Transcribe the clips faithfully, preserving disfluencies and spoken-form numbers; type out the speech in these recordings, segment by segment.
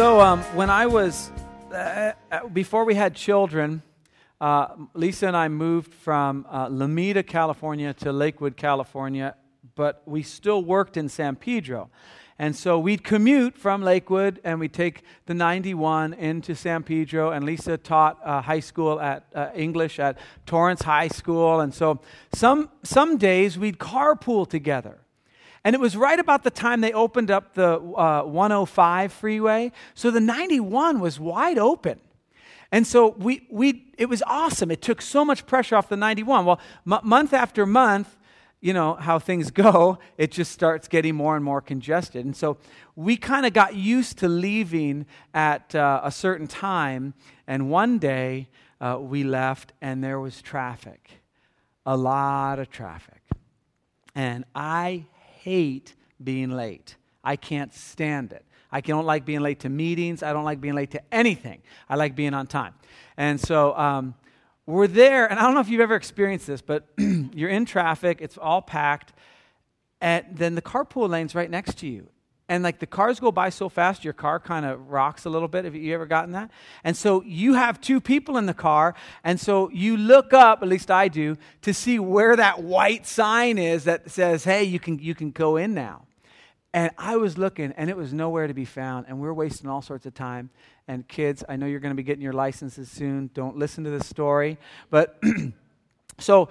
So um, when I was, uh, before we had children, uh, Lisa and I moved from uh, Alameda, California to Lakewood, California, but we still worked in San Pedro. And so we'd commute from Lakewood, and we'd take the ninety-one into San Pedro, and Lisa taught uh, high school at uh, English at Torrance High School, and so some some days we'd carpool together. And it was right about the time they opened up the uh, one oh five freeway, so the ninety-one was wide open. And so we we it was awesome. It took so much pressure off the ninety-one. Well, m- month after month, you know how things go, it just starts getting more and more congested. And so we kind of got used to leaving at uh, a certain time. And one day uh, we left and there was traffic, a lot of traffic. And I hate being late. I can't stand it. I don't like being late to meetings. I don't like being late to anything. I like being on time. And so um we're there, and I don't know if you've ever experienced this, but you're in traffic, it's all packed, and then the carpool lane's right next to you. And like the cars go by so fast, your car kind of rocks a little bit. Have you ever gotten that? And so you have two people in the car, and so you look up, at least I do, to see where that white sign is that says, hey, you can you can go in now. And I was looking, and it was nowhere to be found, and we were wasting all sorts of time. And kids, I know you're going to be getting your licenses soon. Don't listen to this story. But so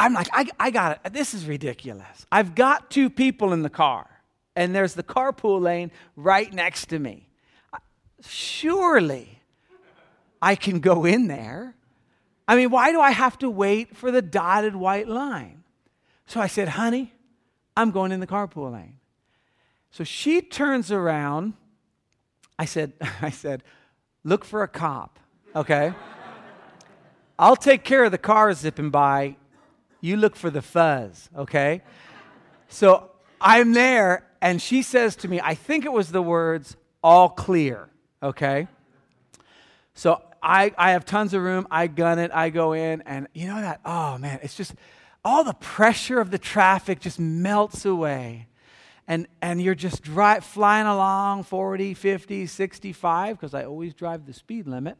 I'm like, I, I got it. This is ridiculous. I've got two people in the car, and there's the carpool lane right next to me. Surely I can go in there. I mean, why do I have to wait for the dotted white line? So I said, honey, I'm going in the carpool lane. So she turns around. I said, I said, look for a cop, okay? I'll take care of the cars zipping by. You look for the fuzz, okay? So I'm there, and she says to me, I think it was the words, all clear, okay? So I, I have tons of room. I gun it. I go in, and you know that, oh, man, it's just all the pressure of the traffic just melts away. And and you're just dry, flying along forty, fifty, sixty-five, because I always drive the speed limit,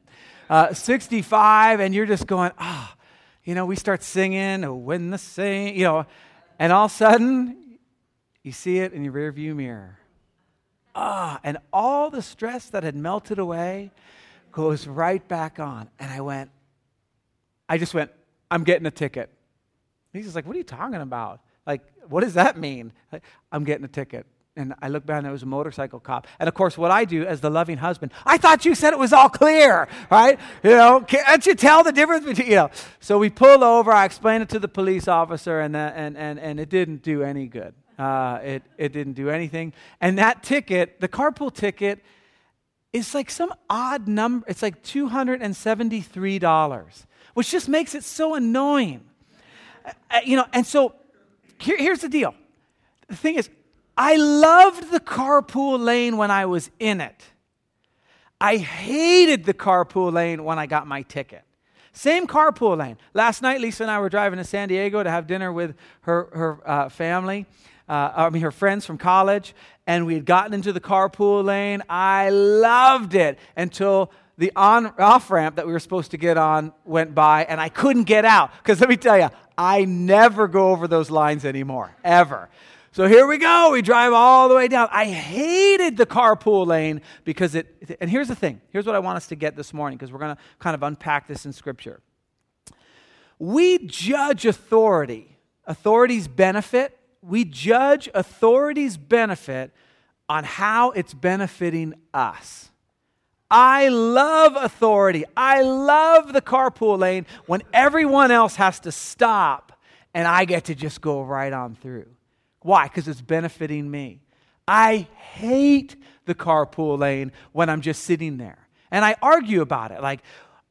uh, sixty-five, and you're just going, ah, oh, you know, we start singing, oh, when the sing, you know, and all of a sudden, you see it in your rearview mirror. Ah, oh, and all the stress that had melted away goes right back on. And I went, I just went, I'm getting a ticket. And he's just like, what are you talking about? Like, what does that mean? I'm getting a ticket. And I look behind, it was a motorcycle cop. And of course, what I do as the loving husband, I thought you said it was all clear, right? You know, can't you tell the difference between, you know? So we pulled over, I explained it to the police officer, and that, and, and, and it didn't do any good. Uh, it, it didn't do anything. And that ticket, the carpool ticket, is like some odd number. It's like two hundred seventy-three dollars, which just makes it so annoying. Uh, you know, and so, Here, here's the deal. The thing is, I loved the carpool lane when I was in it. I hated the carpool lane when I got my ticket. Same carpool lane. Last night, Lisa and I were driving to San Diego to have dinner with her, her uh, family, uh, I mean her friends from college, and we had gotten into the carpool lane. I loved it until the on, off-ramp that we were supposed to get on went by, and I couldn't get out. Because let me tell you, I never go over those lines anymore, ever. So here we go. We drive all the way down. I hated the carpool lane because it, and here's the thing. Here's what I want us to get this morning, because we're going to kind of unpack this in Scripture. We judge authority. Authority's benefit. We judge authority's benefit on how it's benefiting us. I love authority. I love the carpool lane when everyone else has to stop and I get to just go right on through. Why? Because it's benefiting me. I hate the carpool lane when I'm just sitting there. And I argue about it. Like,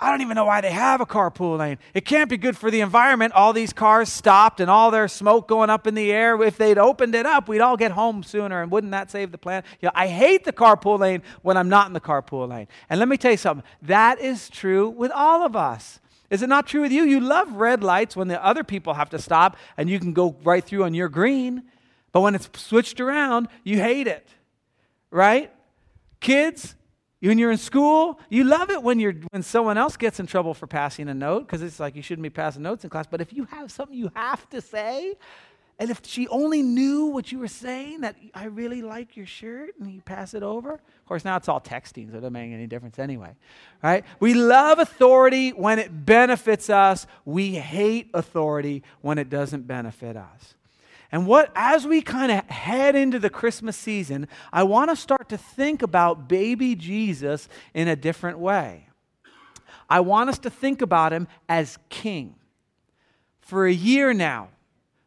I don't even know why they have a carpool lane. It can't be good for the environment. All these cars stopped and all their smoke going up in the air. If they'd opened it up, we'd all get home sooner, and wouldn't that save the planet? You know, I hate the carpool lane when I'm not in the carpool lane. And let me tell you something. That is true with all of us. Is it not true with you? You love red lights when the other people have to stop and you can go right through on your green. But when it's switched around, you hate it. Right? Kids, When you're in school, you love it when you're when someone else gets in trouble for passing a note, because it's like you shouldn't be passing notes in class. But if you have something you have to say, and if she only knew what you were saying, that I really like your shirt, and you pass it over. Of course, now it's all texting, so it doesn't make any difference anyway. Right? We love authority when it benefits us. We hate authority when it doesn't benefit us. And what, as we kind of head into the Christmas season, I want to start to think about baby Jesus in a different way. I want us to think about him as king. For a year now,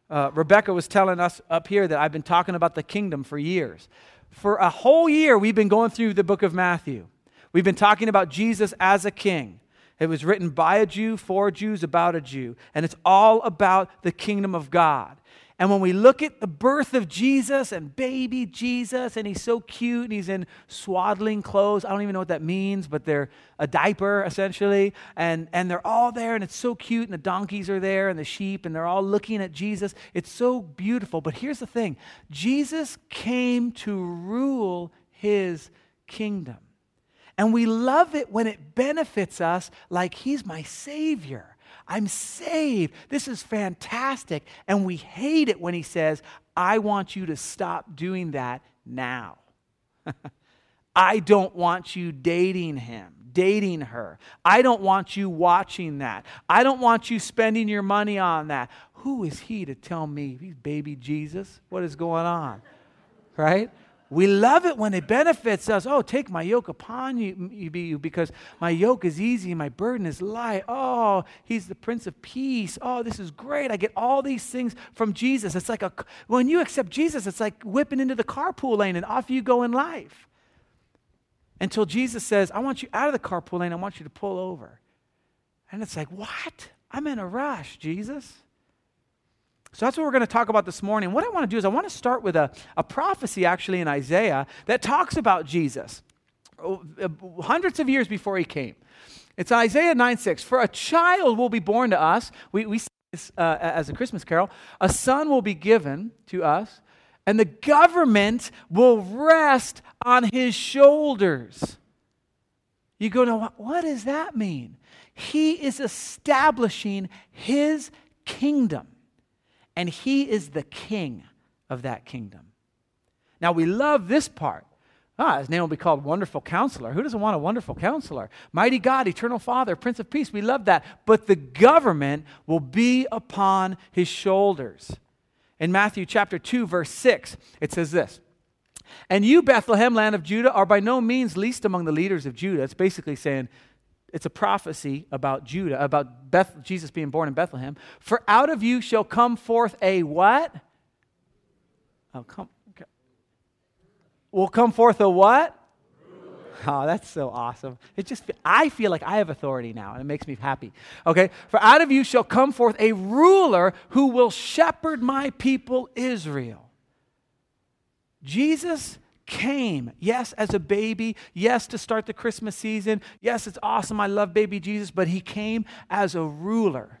uh, Rebecca was telling us up here that I've been talking about the kingdom for years. For a whole year, we've been going through the book of Matthew. We've been talking about Jesus as a king. It was written by a Jew, for Jews, about a Jew. And it's all about the kingdom of God. And when we look at the birth of Jesus and baby Jesus, and he's so cute, and he's in swaddling clothes. I don't even know what that means, but they're a diaper, essentially. And, and they're all there, and it's so cute, and the donkeys are there, and the sheep, and they're all looking at Jesus. It's so beautiful. But here's the thing. Jesus came to rule his kingdom. And we love it when it benefits us, like he's my Savior. I'm saved. This is fantastic. And we hate it when he says, I want you to stop doing that now. I don't want you dating him, dating her. I don't want you watching that. I don't want you spending your money on that. Who is he to tell me? He's baby Jesus. What is going on? Right? We love it when it benefits us. Oh, take my yoke upon you, you, because my yoke is easy and my burden is light. Oh, he's the Prince of Peace. Oh, this is great. I get all these things from Jesus. It's like a, when you accept Jesus, it's like whipping into the carpool lane, and off you go in life. Until Jesus says, I want you out of the carpool lane. I want you to pull over. And it's like, what? I'm in a rush, Jesus. So that's what we're going to talk about this morning. What I want to do is I want to start with a, a prophecy actually in Isaiah that talks about Jesus hundreds of years before he came. It's Isaiah nine six. For a child will be born to us. We, we see this uh, as a Christmas carol. A son will be given to us, and the government will rest on his shoulders. You go, now, what does that mean? He is establishing his kingdom. And he is the king of that kingdom. Now, we love this part. Ah, his name will be called Wonderful Counselor. Who doesn't want a wonderful counselor? Mighty God, Eternal Father, Prince of Peace. We love that. But the government will be upon his shoulders. In Matthew chapter two, verse six, it says this. And you, Bethlehem, land of Judah, are by no means least among the leaders of Judah. It's basically saying, it's a prophecy about Judah, about Beth, Jesus being born in Bethlehem. For out of you shall come forth a what? Oh, come, okay. Will come forth a what? Oh, that's so awesome. It just, I feel like I have authority now, and it makes me happy. Okay? For out of you shall come forth a ruler who will shepherd my people Israel. Jesus came, yes, as a baby, yes, to start the Christmas season, yes, it's awesome, I love baby Jesus, but he came as a ruler.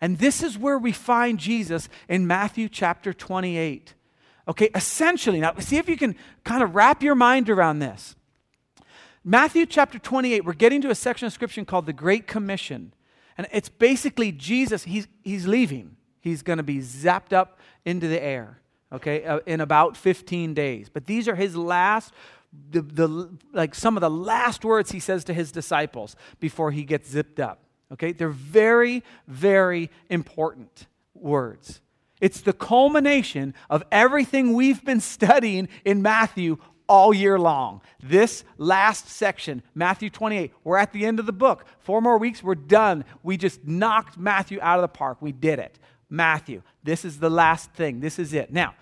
And this is where we find Jesus in Matthew chapter twenty-eight. Okay, essentially, now see if you can kind of wrap your mind around this. Matthew chapter twenty-eight, we're getting to a section of Scripture called the Great Commission. And it's basically Jesus, he's, he's leaving. He's going to be zapped up into the air. Okay, uh, in about fifteen days. But these are his last, the, the like some of the last words he says to his disciples before he gets zipped up. Okay, they're very, very important words. It's the culmination of everything we've been studying in Matthew all year long. This last section, Matthew twenty-eight, we're at the end of the book. Four more weeks, we're done. We just knocked Matthew out of the park. We did it. Matthew, this is the last thing. This is it. Now,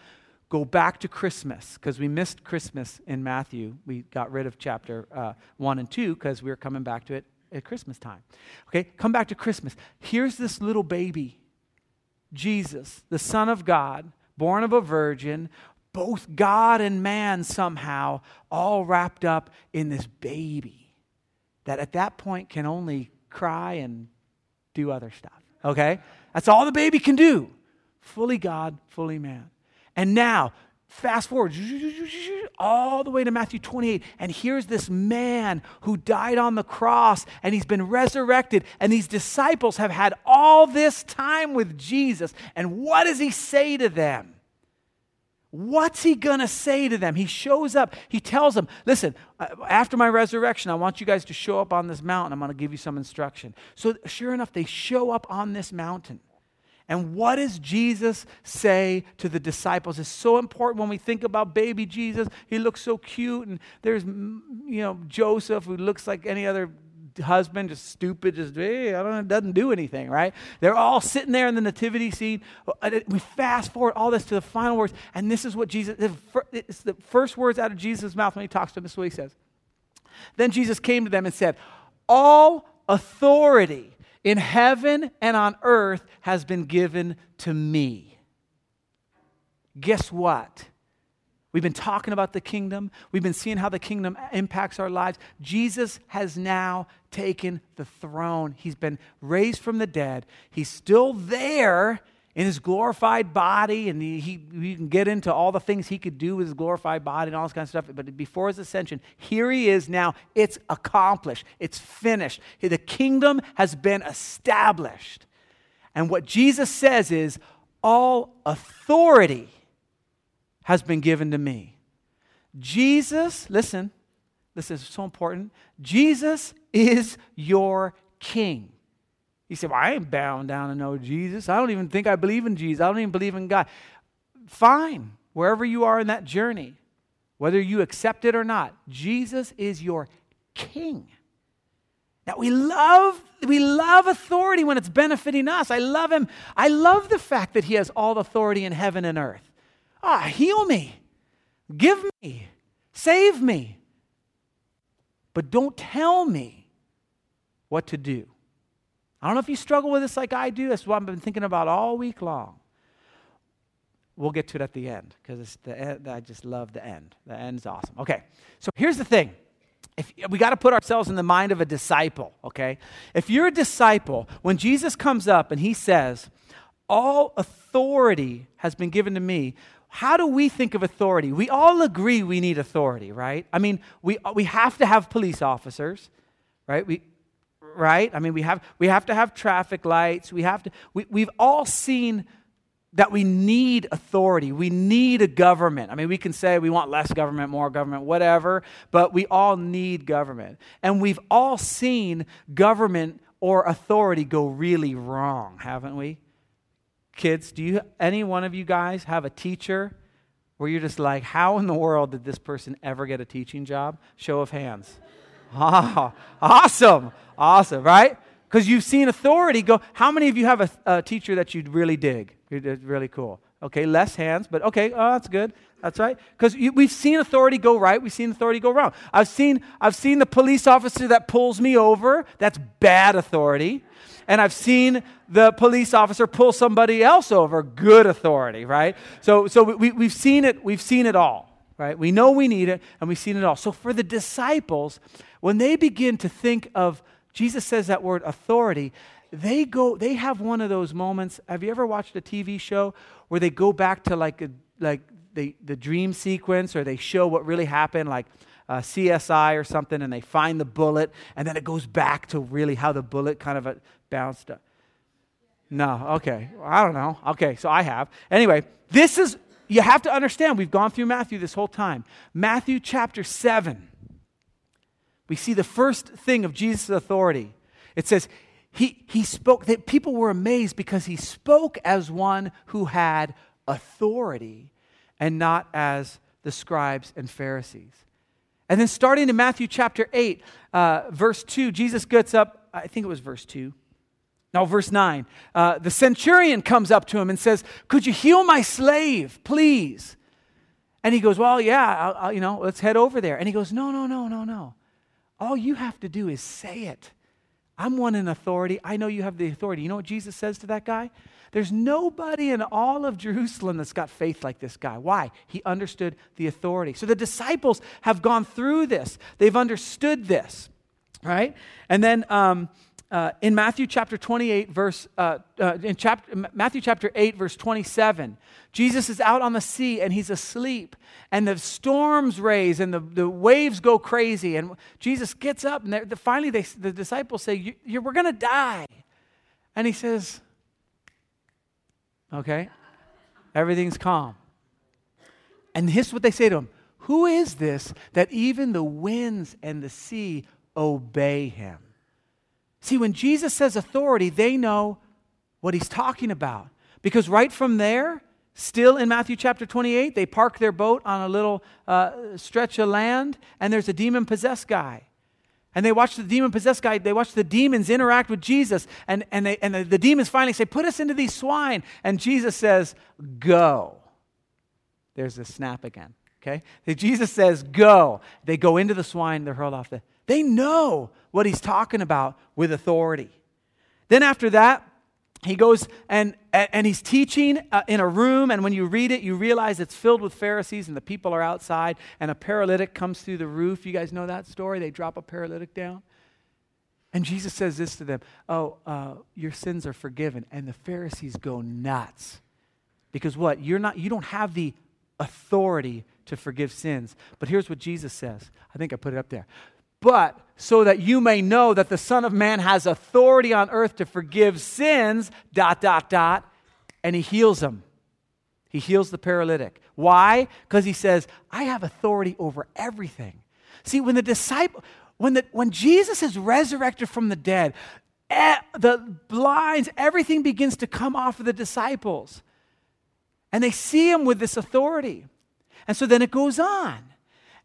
go back to Christmas, because we missed Christmas in Matthew. We got rid of chapter uh, one and two, because we were coming back to it at Christmas time. Okay, come back to Christmas. Here's this little baby, Jesus, the Son of God, born of a virgin, both God and man somehow, all wrapped up in this baby that at that point can only cry and do other stuff. Okay? That's all the baby can do. Fully God, fully man. And now, Fast forward all the way to Matthew twenty-eight, and here's this man who died on the cross, and he's been resurrected, and these disciples have had all this time with Jesus, and what does he say to them? What's he going to say to them? He shows up. He tells them, listen, after my resurrection, I want you guys to show up on this mountain. I'm going to give you some instruction. So sure enough, they show up on this mountain. And what does Jesus say to the disciples? It's so important when we think about baby Jesus. He looks so cute. And there's, you know, Joseph, who looks like any other husband, just stupid, just, hey, I don't know, doesn't do anything, right? They're all sitting there in the nativity scene. We fast forward all this to the final words. And this is what Jesus, it's the first words out of Jesus' mouth when he talks to them. This is what he says. Then Jesus came to them and said, all authority in heaven and on earth has been given to me. Guess what? We've been talking about the kingdom. We've been seeing how the kingdom impacts our lives. Jesus has now taken the throne. He's been raised from the dead. He's still there in his glorified body, and he, he, we can get into all the things he could do with his glorified body and all this kind of stuff, but before his ascension, here he is now. It's accomplished. It's finished. The kingdom has been established. And what Jesus says is, all authority has been given to me. Jesus, listen, this is so important. Jesus is your king. He said, well, I ain't bowing down to no Jesus. I don't even think I believe in Jesus. I don't even believe in God. Fine, wherever you are in that journey, whether you accept it or not, Jesus is your king. Now, we love, we love authority when it's benefiting us. I love him. I love the fact that he has all authority in heaven and earth. Ah, heal me. Give me. Save me. But don't tell me what to do. I don't know if you struggle with this like I do. That's what I've been thinking about all week long. We'll get to it at the end because it's the end. I just love the end. The end's awesome. Okay, so here's the thing. If, we got to put ourselves in the mind of a disciple, okay? If you're a disciple, when Jesus comes up and he says, all authority has been given to me, how do we think of authority? We all agree we need authority, right? I mean, we we have to have police officers, right? We... Right? I mean, we have we have to have traffic lights. We have to. We, we've all seen that we need authority. We need a government. I mean, we can say we want less government, more government, whatever, but we all need government. And we've all seen government or authority go really wrong, haven't we? Kids, do you any one of you guys have a teacher where you're just like, how in the world did this person ever get a teaching job? Show of hands. Oh, awesome. Awesome, right? Because you've seen authority go. How many of you have a, a teacher that you really dig? It's really cool. Okay, less hands, but okay, oh, that's good. That's right. Because we've seen authority go right. We've seen authority go wrong. I've seen, I've seen the police officer that pulls me over. That's bad authority. And I've seen the police officer pull somebody else over. Good authority, right? So, so we, we've seen it. We've seen it all. Right? We know we need it, and we've seen it all. So for the disciples, when they begin to think of, Jesus says that word authority, they go, they have one of those moments. Have you ever watched a T V show where they go back to like a, like the, the dream sequence, or they show what really happened, like uh, C S I or something, and they find the bullet, and then it goes back to really how the bullet kind of bounced up? No, okay. I don't know. Okay, so I have. Anyway, this is, you have to understand, we've gone through Matthew this whole time. Matthew chapter seven. We see the first thing of Jesus' authority. It says, he, he spoke, that people were amazed because he spoke as one who had authority and not as the scribes and Pharisees. And then starting in Matthew chapter eight, uh, verse two, Jesus gets up, I think it was verse two. Now, verse nine, uh, the centurion comes up to him and says, could you heal my slave, please? And he goes, well, yeah, I'll, I'll, you know, let's head over there. And he goes, no, no, no, no, no. All you have to do is say it. I'm one in authority. I know you have the authority. You know what Jesus says to that guy? There's nobody in all of Jerusalem that's got faith like this guy. Why? He understood the authority. So the disciples have gone through this. They've understood this, right? And then... Um, Uh, in Matthew chapter twenty-eight, verse uh, uh, in chapter Matthew chapter eight, verse twenty-seven, Jesus is out on the sea and he's asleep, and the storms raise and the, the waves go crazy, and Jesus gets up, and the, finally they, the disciples say, you, you, "We're going to die," and he says, "Okay, everything's calm." And here's what they say to him: "Who is this that even the winds and the sea obey him?" See, when Jesus says authority, they know what he's talking about. Because right from there, still in Matthew chapter twenty-eight, they park their boat on a little uh, stretch of land, and there's a demon-possessed guy. And they watch the demon-possessed guy, they watch the demons interact with Jesus, and, and, they, and the, the demons finally say, "Put us into these swine." And Jesus says, "Go." There's the snap again, okay? Jesus says, "Go." They go into the swine, they're hurled off the... They know what he's talking about with authority. Then after that, he goes and, and he's teaching in a room, and when you read it, you realize it's filled with Pharisees and the people are outside, and a paralytic comes through the roof. You guys know that story? They drop a paralytic down. And Jesus says this to them, oh, uh, your sins are forgiven. And the Pharisees go nuts. Because what? You're not, you don't have the authority to forgive sins. But here's what Jesus says. I think I put it up there. But so that you may know that the Son of Man has authority on earth to forgive sins, dot, dot, dot, and he heals them. He heals the paralytic. Why? Because he says, I have authority over everything. See, when the disciple, when the when Jesus is resurrected from the dead, eh, the blinds, everything begins to come off of the disciples. And they see him with this authority. And so then it goes on.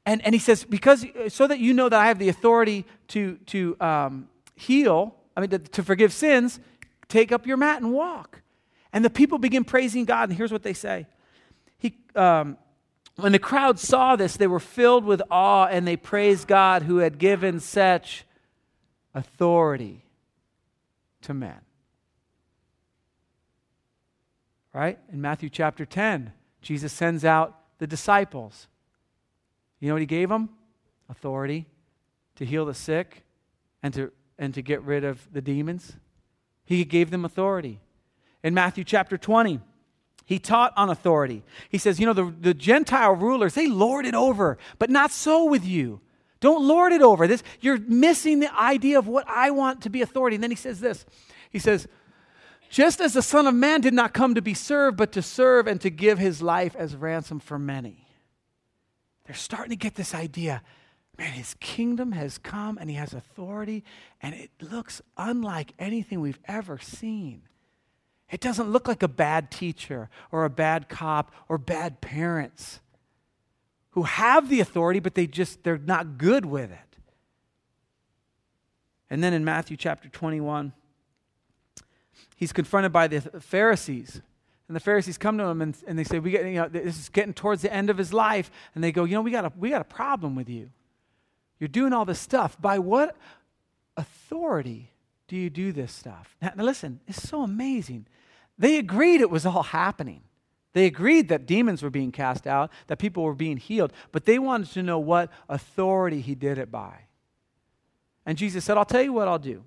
And and he says, because so that you know that I have the authority to to um, heal, I mean, to, to forgive sins, take up your mat and walk. And the people begin praising God. And here's what they say. He, um, when the crowd saw this, they were filled with awe, and they praised God who had given such authority to men. Right? In Matthew chapter ten, Jesus sends out the disciples. You know what he gave them? Authority to heal the sick and to and to get rid of the demons. He gave them authority. In Matthew chapter twenty, he taught on authority. He says, you know, the, the Gentile rulers, they lord it over, but not so with you. Don't lord it over. This, you're missing the idea of what I want to be authority. And then he says this. He says, just as the Son of Man did not come to be served, but to serve and to give his life as ransom for many. They're starting to get this idea, man, his kingdom has come and he has authority, and it looks unlike anything we've ever seen. It doesn't look like a bad teacher or a bad cop or bad parents who have the authority, but they just, they're not good with it. And then in Matthew chapter twenty-one, he's confronted by the Pharisees. And the Pharisees come to him and, and they say, "We get, you know, this is getting towards the end of his life." And they go, "You know, we got a we got a problem with you. You're doing all this stuff. By what authority do you do this stuff?" Now, now listen, it's so amazing. They agreed it was all happening. They agreed that demons were being cast out, that people were being healed, but they wanted to know what authority he did it by. And Jesus said, "I'll tell you what I'll do.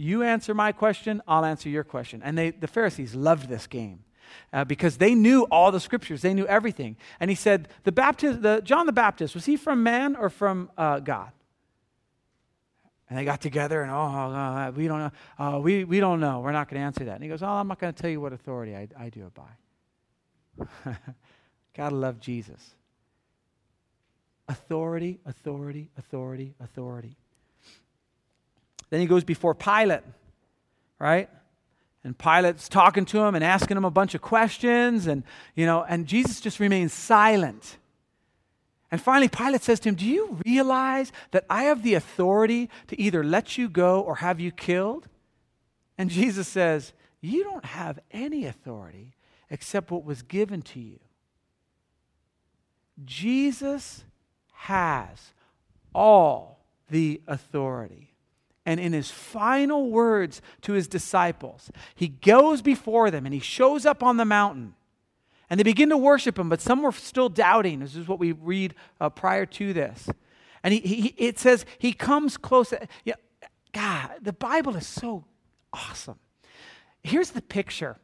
You answer my question, I'll answer your question." And they, the Pharisees loved this game uh, because they knew all the scriptures. They knew everything. And he said, the Baptist, the, John the Baptist, was he from man or from uh, God? And they got together and, oh, uh, we don't know. Uh, we, we don't know. We're not going to answer that. And he goes, oh, I'm not going to tell you what authority I, I do it by. Gotta love Jesus. Authority, authority, authority, authority. Then he goes before Pilate, right? And Pilate's talking to him and asking him a bunch of questions, and you know, and Jesus just remains silent. And finally, Pilate says to him, "Do you realize that I have the authority to either let you go or have you killed?" And Jesus says, "You don't have any authority except what was given to you." Jesus has all the authority. And in his final words to his disciples, he goes before them and he shows up on the mountain. And they begin to worship him, but some were still doubting. This is what we read uh, prior to this. And he, he, it says he comes close. Yeah, God, the Bible is so awesome. Here's the picture.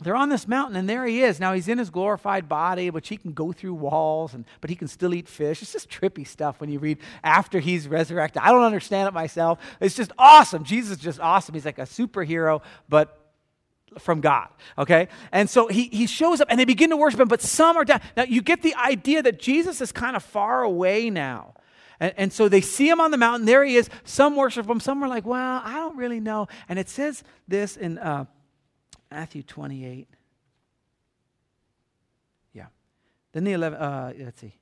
They're on this mountain, and there he is. Now, he's in his glorified body, which he can go through walls, and but he can still eat fish. It's just trippy stuff when you read after he's resurrected. I don't understand it myself. It's just awesome. Jesus is just awesome. He's like a superhero, but from God, okay? And so he, he shows up, and they begin to worship him, but some are down. Now, you get the idea that Jesus is kind of far away now. And, and so they see him on the mountain. There he is. Some worship him. Some are like, well, I don't really know. And it says this in... Uh, Matthew twenty-eight. Yeah. Then the eleven, uh, let's see.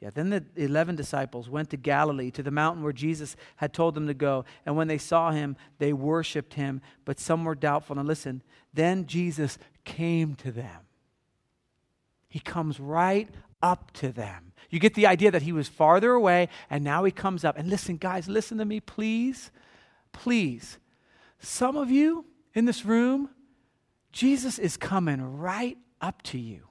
Yeah, then the eleven disciples went to Galilee, to the mountain where Jesus had told them to go. And when they saw him, they worshiped him, but some were doubtful. Now listen, then Jesus came to them. He comes right up to them. You get the idea that he was farther away, and now he comes up. And listen, guys, listen to me, please. Please. Some of you in this room, Jesus is coming right up to you.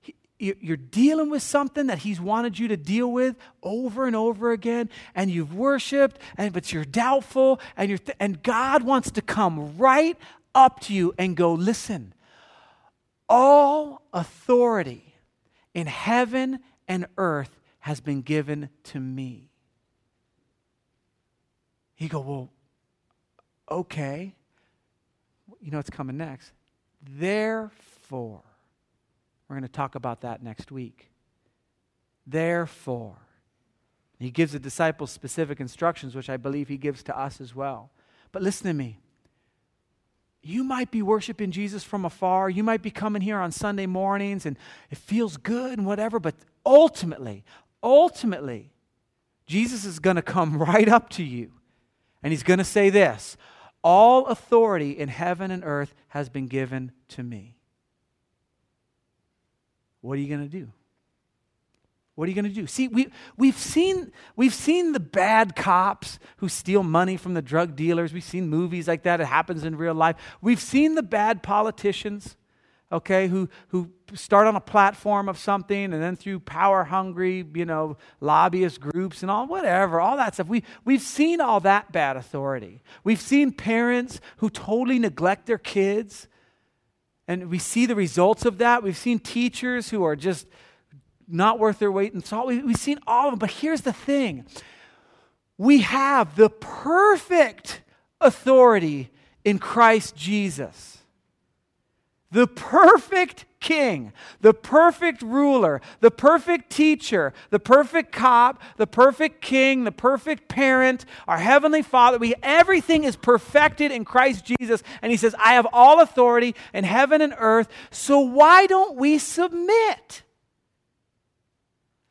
He, you're dealing with something that he's wanted you to deal with over and over again, and you've worshiped, and but you're doubtful, and you're th- and God wants to come right up to you and go, listen, all authority in heaven and earth has been given to me. You go, well, okay. You know what's coming next. Therefore, we're going to talk about that next week. Therefore, he gives the disciples specific instructions, which I believe he gives to us as well. But listen to me. You might be worshiping Jesus from afar. You might be coming here on Sunday mornings, and it feels good and whatever, but ultimately, ultimately, Jesus is going to come right up to you, and he's going to say this, all authority in heaven and earth has been given to me. What are you going to do? What are you going to do? See, we, we've seen, we've seen the bad cops who steal money from the drug dealers. We've seen movies like that. It happens in real life. We've seen the bad politicians, okay, who, who start on a platform of something and then through power-hungry, you know, lobbyist groups and all, whatever, all that stuff. We, we've seen all that bad authority. We've seen parents who totally neglect their kids, and we see the results of that. We've seen teachers who are just not worth their weight in salt. We, we've seen all of them, but here's the thing. We have the perfect authority in Christ Jesus. The perfect king, the perfect ruler, the perfect teacher, the perfect cop, the perfect king, the perfect parent, our heavenly Father. We, everything is perfected in Christ Jesus. And he says, I have all authority in heaven and earth. So why don't we submit?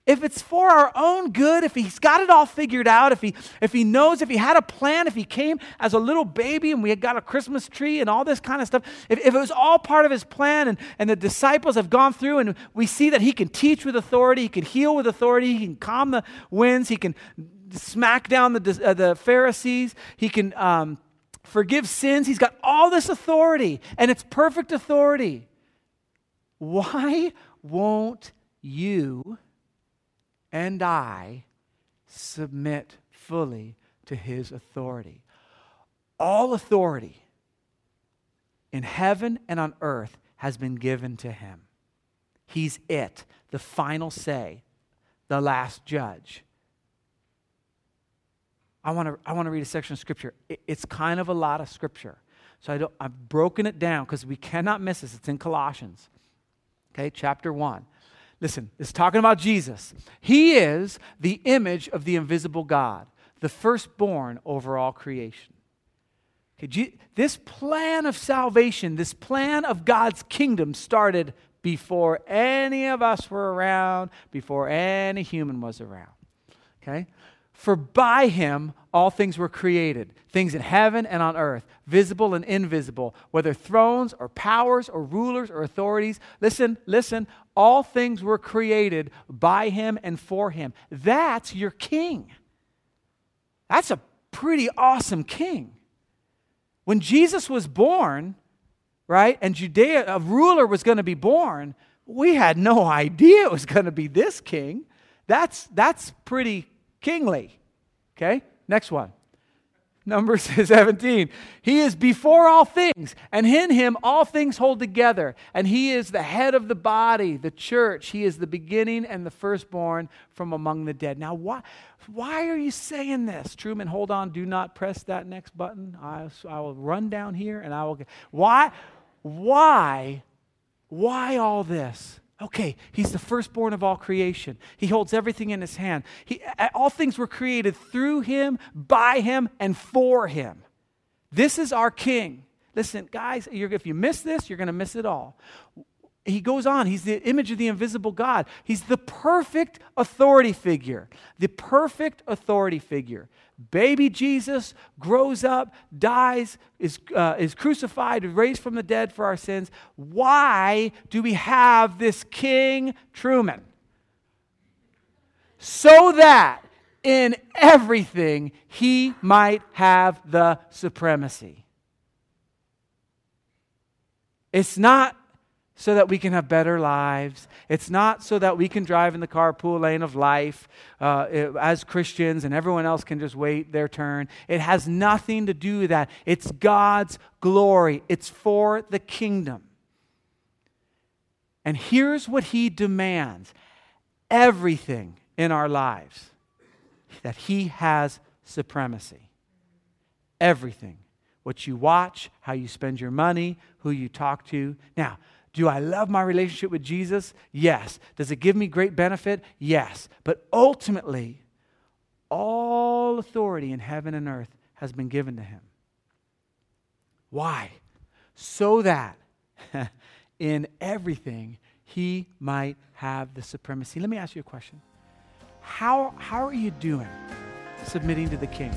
If it's for our own good, if he's got it all figured out, if he if he knows, if he had a plan, if he came as a little baby and we had got a Christmas tree and all this kind of stuff, if, if it was all part of his plan and, and the disciples have gone through and we see that he can teach with authority, he can heal with authority, he can calm the winds, he can smack down the, uh, the Pharisees, he can um, forgive sins, he's got all this authority and it's perfect authority. Why won't you and I submit fully to his authority? All authority in heaven and on earth has been given to him. He's it, the final say, the last judge. I want to I want to read a section of scripture. It, it's kind of a lot of scripture. So I don't, I've broken it down because we cannot miss this. It's in Colossians, okay, chapter one. Listen, it's talking about Jesus. He is the image of the invisible God, the firstborn over all creation. Okay, this plan of salvation, this plan of God's kingdom started before any of us were around, before any human was around. Okay? For by him all things were created, things in heaven and on earth, visible and invisible, whether thrones or powers or rulers or authorities. Listen, listen, all things were created by him and for him. That's your king. That's a pretty awesome king. When Jesus was born, right, and Judea, a ruler was going to be born, we had no idea it was going to be this king. That's, that's pretty kingly. Okay, next one. Numbers seventeen. He is before all things, and in him all things hold together. And he is the head of the body, the church. He is the beginning and the firstborn from among the dead. Now, why, why are you saying this? Truman, hold on. Do not press that next button. I, I will run down here and I will... Why? Why? Why all this? Okay, he's the firstborn of all creation. He holds everything in his hand. He, all things were created through him, by him, and for him. This is our king. Listen, guys, you're, if you miss this, you're going to miss it all. He goes on. He's the image of the invisible God. He's the perfect authority figure. The perfect authority figure. Baby Jesus grows up, dies, is uh, is crucified, raised from the dead for our sins. Why do we have this King Truman? So that in everything he might have the supremacy. It's not so that we can have better lives. It's not so that we can drive in the carpool lane of life uh, as Christians and everyone else can just wait their turn. It has nothing to do with that. It's God's glory. It's for the kingdom. And here's what he demands. Everything in our lives, that he has supremacy. Everything. What you watch, how you spend your money, who you talk to. Now, do I love my relationship with Jesus? Yes. Does it give me great benefit? Yes. But ultimately, all authority in heaven and earth has been given to him. Why? So that in everything, he might have the supremacy. Let me ask you a question. How, how are you doing submitting to the King?